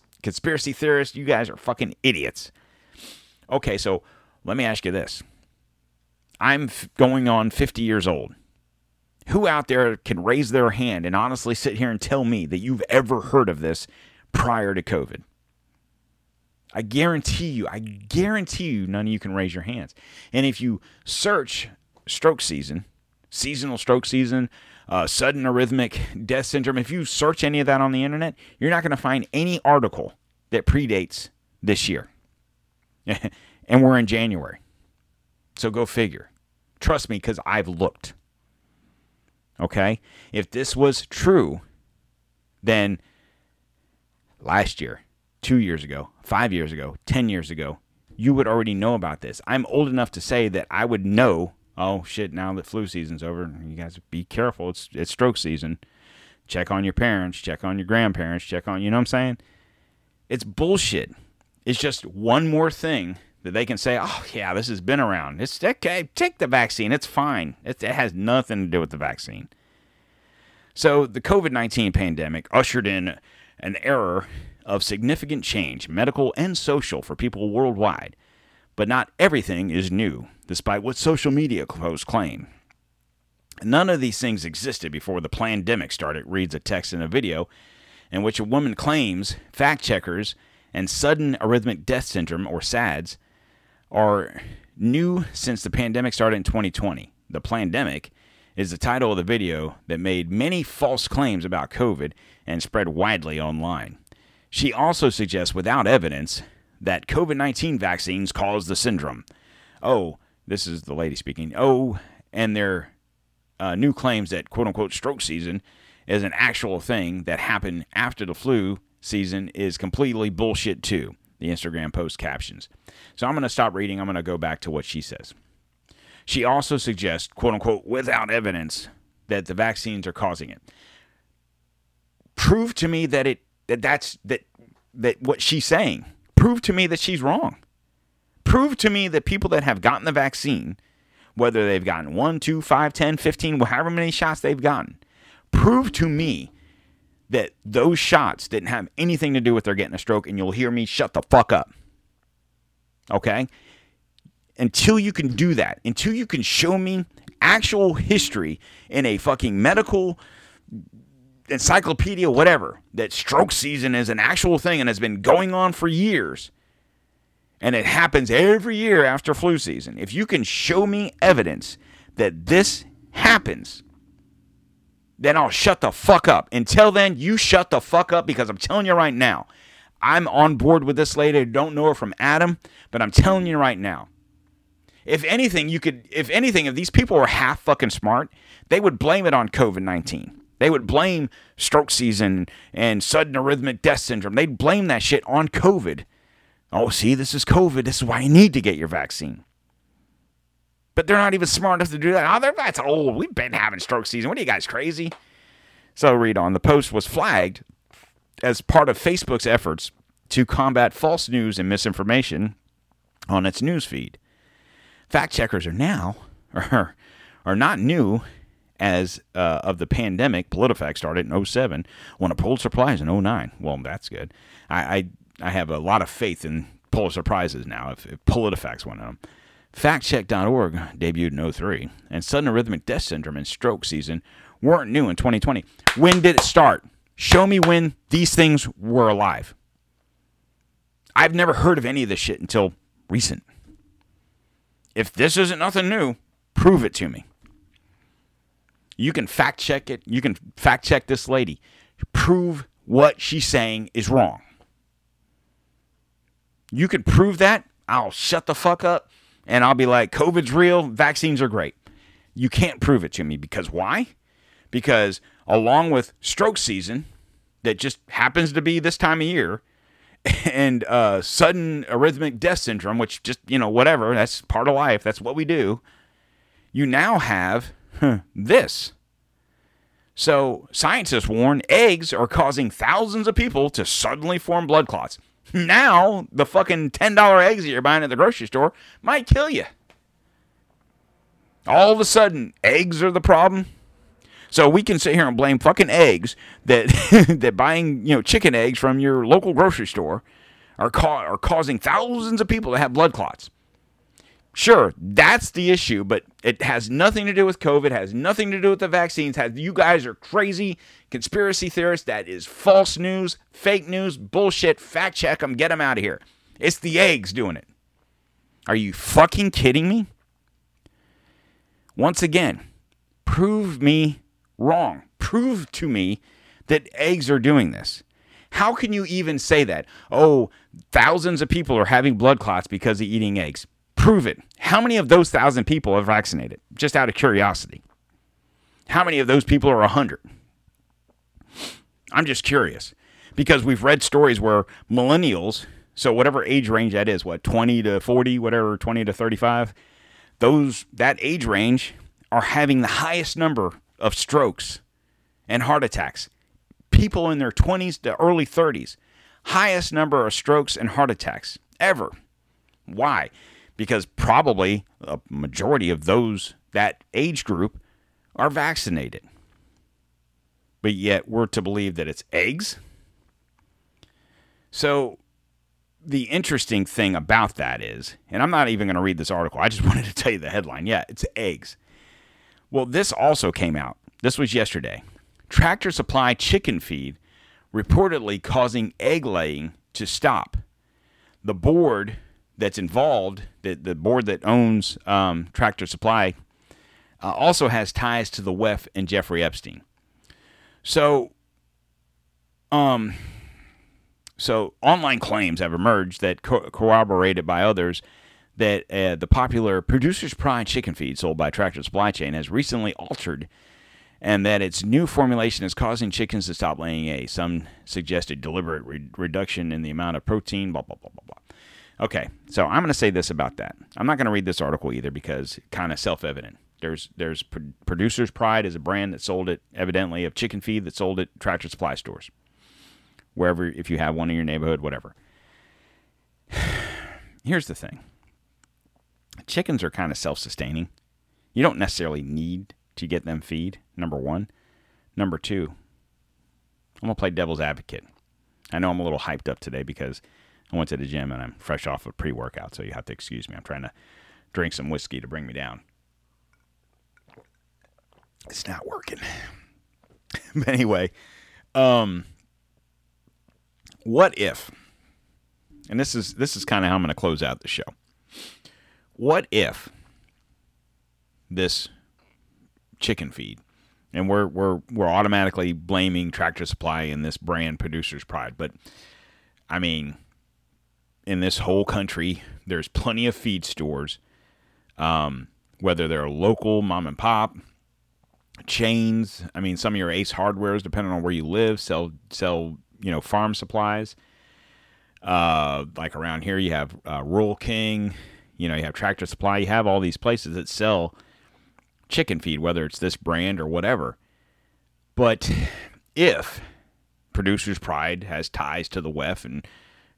theorists. You guys are fucking idiots. Okay, so let me ask you this. I'm going on 50 years old. Who out there can raise their hand and honestly sit here and tell me that you've ever heard of this prior to COVID? I guarantee you none of you can raise your hands. And if you search stroke season, seasonal stroke season, sudden arrhythmic death syndrome, if you search any of that on the internet, you're not going to find any article that predates this year. And we're in January. So go figure. Trust me, because I've looked. Okay? If this was true, then last year, 2 years ago, 5 years ago, 10 years ago, you would already know about this. I'm old enough to say that I would know. Oh, shit, now that flu season's over, you guys be careful. It's stroke season. Check on your parents. Check on your grandparents. Check on, you know what I'm saying? It's bullshit. It's just one more thing that they can say, oh, yeah, this has been around. It's okay. Take the vaccine. It's fine. It has nothing to do with the vaccine. So the COVID-19 pandemic ushered in an era of significant change, medical and social, for people worldwide. But not everything is new, despite what social media posts claim. None of these things existed before the pandemic started, reads a text in a video in which a woman claims fact checkers and sudden arrhythmic death syndrome, or SADS, are new since the pandemic started in 2020. The Plandemic is the title of the video that made many false claims about COVID and spread widely online. She also suggests, without evidence, that COVID-19 vaccines cause the syndrome. Oh, this is the lady speaking. Oh, and their new claims that quote-unquote stroke season is an actual thing that happened after the flu season is completely bullshit too, the Instagram post captions. So I'm going to stop reading. I'm going to go back to what she says. She also suggests, quote-unquote, without evidence, that the vaccines are causing it. Prove to me that what she's saying. Prove to me that she's wrong. Prove to me that people that have gotten the vaccine, whether they've gotten 1, 2, 5, 10, 15, however many shots they've gotten, prove to me that those shots didn't have anything to do with their getting a stroke, and you'll hear me shut the fuck up. Okay? Until you can do that, until you can show me actual history in a fucking medical encyclopedia, whatever, that stroke season is an actual thing and has been going on for years, and it happens every year after flu season. If you can show me evidence that this happens, then I'll shut the fuck up. Until then, you shut the fuck up, because I'm telling you right now, I'm on board with this lady. I don't know her from Adam, but I'm telling you right now, if these people were half fucking smart, they would blame it on COVID-19. They would blame stroke season and sudden arrhythmic death syndrome. They'd blame that shit on COVID. Oh, see, this is COVID. This is why you need to get your vaccine. But they're not even smart enough to do that. Oh, that's old. We've been having stroke season. What are you guys, crazy? So read on. The post was flagged as part of Facebook's efforts to combat false news and misinformation on its newsfeed. Fact checkers are not new. As of the pandemic, PolitiFact started in 2007, won a Pulitzer Prize in 2009. Well, that's good. I have a lot of faith in Pulitzer Prizes now, if PolitiFact's one of them. Factcheck.org debuted in 2003, and sudden arrhythmic death syndrome and stroke season weren't new in 2020. When did it start? Show me when these things were alive. I've never heard of any of this shit until recent. If this isn't nothing new, prove it to me. You can fact check it. You can fact check this lady. Prove what she's saying is wrong. You can prove that. I'll shut the fuck up and I'll be like, COVID's real. Vaccines are great. You can't prove it to me, because why? Because along with stroke season, that just happens to be this time of year, and sudden arrhythmic death syndrome, which just, whatever. That's part of life. That's what we do. You now have this. So scientists warn eggs are causing thousands of people to suddenly form blood clots. Now the fucking $10 eggs that you're buying at the grocery store might kill you. All of a sudden, eggs are the problem. So we can sit here and blame fucking eggs that buying chicken eggs from your local grocery store are causing thousands of people to have blood clots. Sure, that's the issue, but it has nothing to do with COVID, has nothing to do with the vaccines. You guys are crazy conspiracy theorists. That is false news, fake news, bullshit. Fact check them, get them out of here. It's the eggs doing it. Are you fucking kidding me? Once again, prove me wrong. Prove to me that eggs are doing this. How can you even say that? Oh, thousands of people are having blood clots because of eating eggs. Prove it. How many of those 1,000 people are vaccinated? Just out of curiosity. How many of those people are 100? I'm just curious, because we've read stories where millennials, so whatever age range that is, 20 to 40, 20 to 35, that age range are having the highest number of strokes and heart attacks. People in their 20s to early 30s, highest number of strokes and heart attacks ever. Why? Because probably a majority of those, that age group, are vaccinated. But yet we're to believe that it's eggs. So the interesting thing about that is, and I'm not even going to read this article, I just wanted to tell you the headline. Yeah, it's eggs. Well, this also came out. This was yesterday. Tractor Supply chicken feed reportedly causing egg laying to stop. The board that's involved, the board that owns Tractor Supply, also has ties to the WEF and Jeffrey Epstein. So online claims have emerged that corroborated by others that the popular Producers Pride chicken feed sold by Tractor Supply Chain has recently altered, and that its new formulation is causing chickens to stop laying eggs. Some suggested deliberate reduction in the amount of protein, blah, blah, blah, blah, blah. Okay, so I'm going to say this about that. I'm not going to read this article either because it's kind of self-evident. There's Producers Pride is a brand that sold it, evidently, of chicken feed that sold it at Tractor Supply stores. Wherever, if you have one in your neighborhood, whatever. Here's the thing. Chickens are kind of self-sustaining. You don't necessarily need to get them feed, number one. Number two, I'm going to play devil's advocate. I know I'm a little hyped up today because I went to the gym and I'm fresh off a pre-workout, so you have to excuse me. I'm trying to drink some whiskey to bring me down. It's not working. But anyway, what if, and this is kind of how I'm going to close out the show. What if this chicken feed, and we're automatically blaming Tractor Supply and this brand Producers Pride, but I mean, in this whole country, there's plenty of feed stores, whether they're local mom and pop chains. I mean, some of your Ace Hardwares, depending on where you live, sell farm supplies. Like around here, you have Rural King. You have Tractor Supply. You have all these places that sell chicken feed, whether it's this brand or whatever. But if Producers Pride has ties to the WEF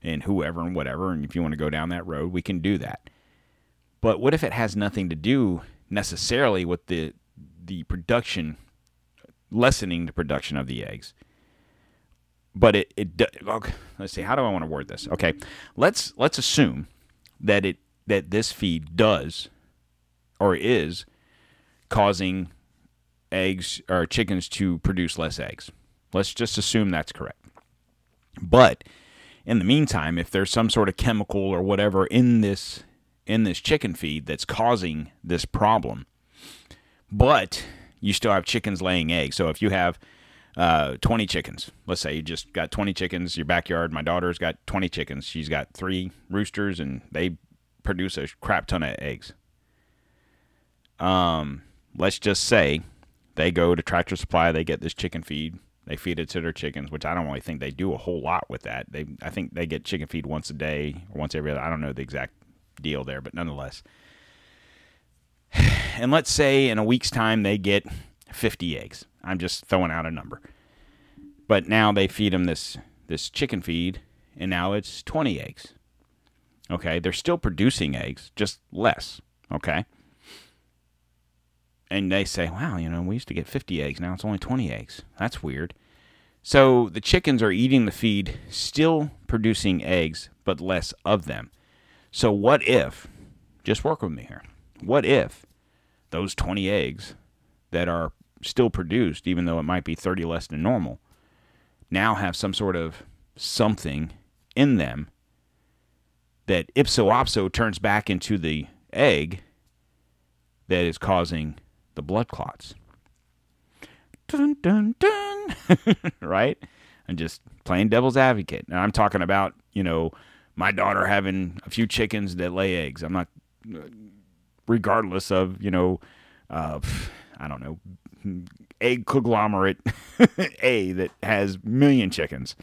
and whoever and whatever, and if you want to go down that road, we can do that. But what if it has nothing to do necessarily with the production, lessening the production of the eggs? But okay, let's see, how do I want to word this? Okay, let's assume that this feed does or is causing eggs or chickens to produce less eggs. Let's just assume that's correct. But in the meantime, if there's some sort of chemical or whatever in this chicken feed that's causing this problem, but you still have chickens laying eggs. So if you have 20 chickens, let's say you just got 20 chickens, your backyard, my daughter's got 20 chickens. She's got 3 roosters and they produce a crap ton of eggs. Let's just say they go to Tractor Supply, they get this chicken feed, they feed it to their chickens, which I don't really think they do a whole lot with that. I think they get chicken feed once a day or once every other. I don't know the exact deal there, but nonetheless. And let's say in a week's time they get 50 eggs. I'm just throwing out a number. But now they feed them this chicken feed, and now it's 20 eggs. Okay, they're still producing eggs, just less. Okay. And they say, wow, we used to get 50 eggs. Now it's only 20 eggs. That's weird. So the chickens are eating the feed, still producing eggs, but less of them. So what if, just work with me here, what if those 20 eggs that are still produced, even though it might be 30 less than normal, now have some sort of something in them that ipso opso turns back into the egg that is causing the blood clots? Dun, dun, dun. Right? I'm just playing devil's advocate. And I'm talking about, my daughter having a few chickens that lay eggs. I'm not, regardless of, I don't know, egg conglomerate A that has 1 million chickens.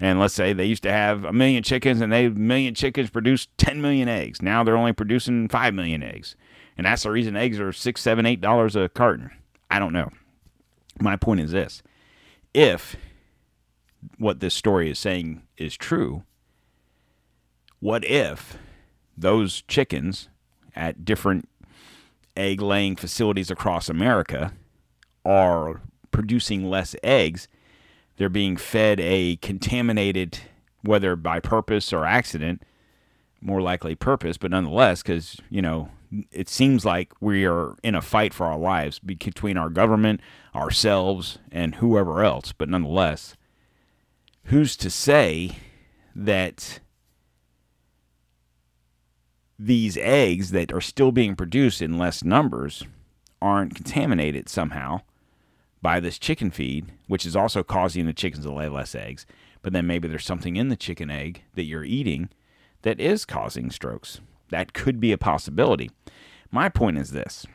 And let's say they used to have 1 million chickens and they 1 million chickens produced 10 million eggs. Now they're only producing 5 million eggs. And that's the reason eggs are $6, $7, $8 a carton. I don't know. My point is this. If what this story is saying is true, what if those chickens at different egg-laying facilities across America are producing less eggs? They're being fed a contaminated whether by purpose or accident, more likely purpose, but nonetheless, because, you know, it seems like we are in a fight for our lives between our government, ourselves, and whoever else. But nonetheless, who's to say that these eggs that are still being produced in less numbers aren't contaminated somehow by this chicken feed, which is also causing the chickens to lay less eggs. But then maybe there's something in the chicken egg that you're eating that is causing strokes. That could be a possibility. My point is this.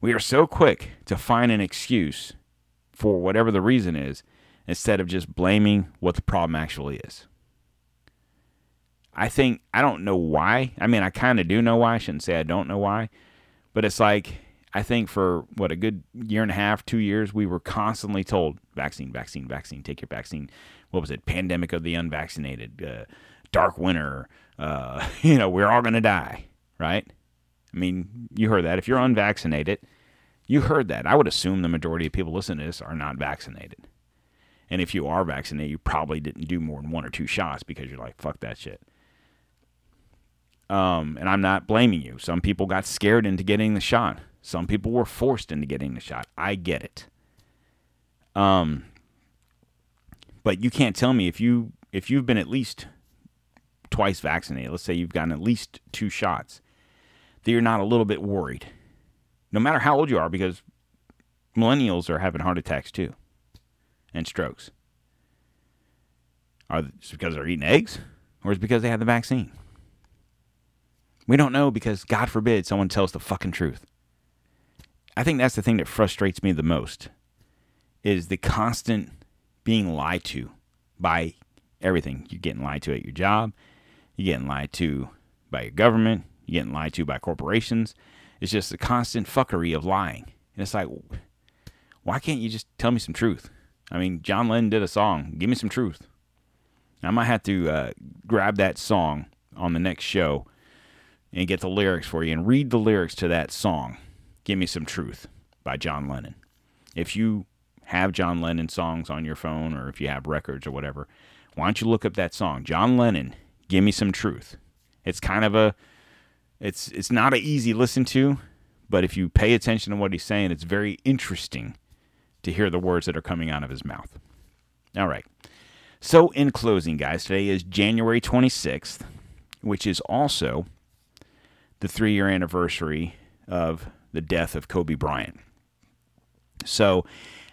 We are so quick to find an excuse for whatever the reason is, instead of just blaming what the problem actually is. I don't know why. I mean, I kind of do know why. I shouldn't say I don't know why. But it's like, I think for, a good year and a half, 2 years, we were constantly told, vaccine, vaccine, vaccine, take your vaccine. What was it? Pandemic of the unvaccinated, dark winter, we're all going to die, right? I mean, you heard that. If you're unvaccinated, you heard that. I would assume the majority of people listening to this are not vaccinated. And if you are vaccinated, you probably didn't do more than one or two shots because you're like, fuck that shit. And I'm not blaming you. Some people got scared into getting the shot. Some people were forced into getting the shot. I get it. But you can't tell me if you've been at least twice vaccinated, let's say you've gotten at least two shots, that you're not a little bit worried. No matter how old you are, because millennials are having heart attacks too. And strokes. Is it because they're eating eggs? Or is it because they have the vaccine? We don't know, because God forbid someone tells the fucking truth. I think that's the thing that frustrates me the most, is the constant being lied to by everything. You're getting lied to at your job. You're getting lied to by your government. You're getting lied to by corporations. It's just the constant fuckery of lying. And it's like, why can't you just tell me some truth? I mean, John Lennon did a song, Give Me Some Truth. I might have to grab that song on the next show and get the lyrics for you and read the lyrics to that song, Give Me Some Truth by John Lennon. If you have John Lennon songs on your phone, or if you have records or whatever, why don't you look up that song, John Lennon, Give Me Some Truth. It's kind of it's not an easy listen to, but if you pay attention to what he's saying, it's very interesting to hear the words that are coming out of his mouth. All right. So in closing, guys, today is January 26th, which is also the 3-year anniversary of the death of Kobe Bryant. So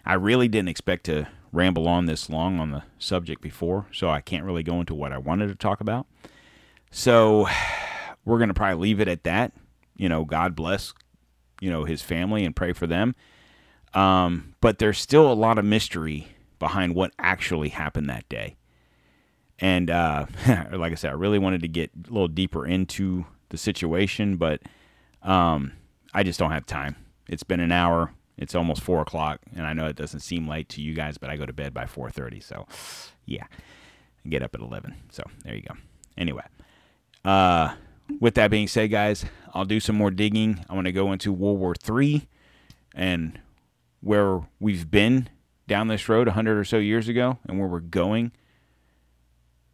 I really didn't expect to ramble on this long on the subject before, so I can't really go into what I wanted to talk about. So we're going to probably leave it at that. You know, God bless, his family and pray for them. But there's still a lot of mystery behind what actually happened that day. And like I said, I really wanted to get a little deeper into the situation, but I just don't have time. It's been an hour. It's almost 4 o'clock, and I know it doesn't seem late to you guys, but I go to bed by 4:30, so yeah. I get up at 11, so there you go. Anyway, with that being said, guys, I'll do some more digging. I want to go into World War III and where we've been down this road 100 or so years ago and where we're going.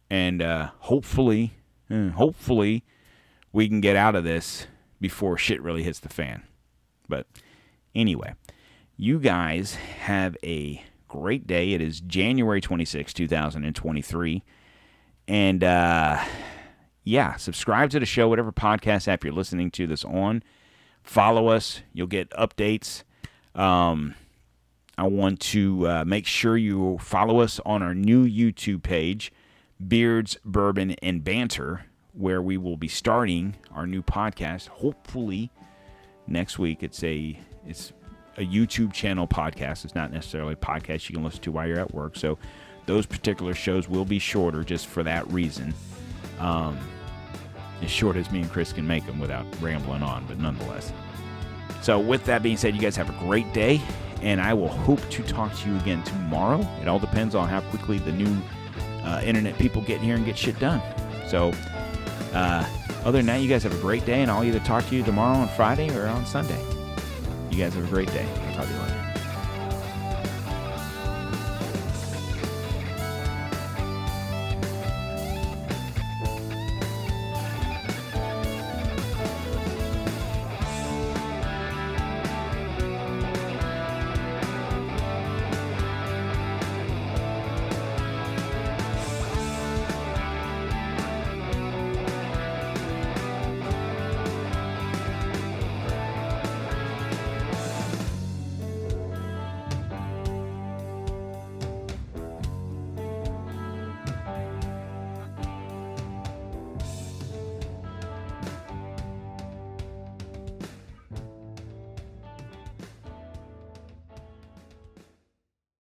And hopefully we can get out of this before shit really hits the fan. But anyway, you guys have a great day. It is January 26, 2023. And subscribe to the show, whatever podcast app you're listening to this on. Follow us. You'll get updates. I want to make sure you follow us on our new YouTube page, Beards, Bourbon, and Banter, where we will be starting our new podcast. Hopefully next week. It's a YouTube channel podcast. It's not necessarily a podcast you can listen to while you're at work. So those particular shows will be shorter just for that reason. As short as me and Chris can make them without rambling on, but nonetheless. So with that being said, you guys have a great day, and I will hope to talk to you again tomorrow. It all depends on how quickly the new internet people get here and get shit done. So other than that, you guys have a great day, and I'll either talk to you tomorrow on Friday or on Sunday. You guys have a great day. I'll talk to you later.